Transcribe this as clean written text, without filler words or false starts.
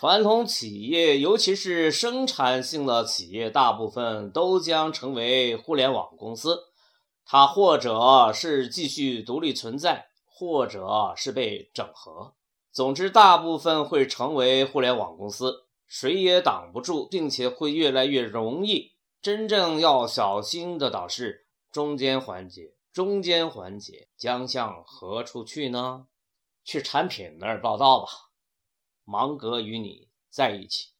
传统企业，尤其是生产性的企业，大部分都将成为互联网公司。它或者是继续独立存在，或者是被整合。总之，大部分会成为互联网公司，谁也挡不住，并且会越来越容易。真正要小心的倒是中间环节。中间环节将向何处去呢？去产品那儿报道吧。芒格与你在一起。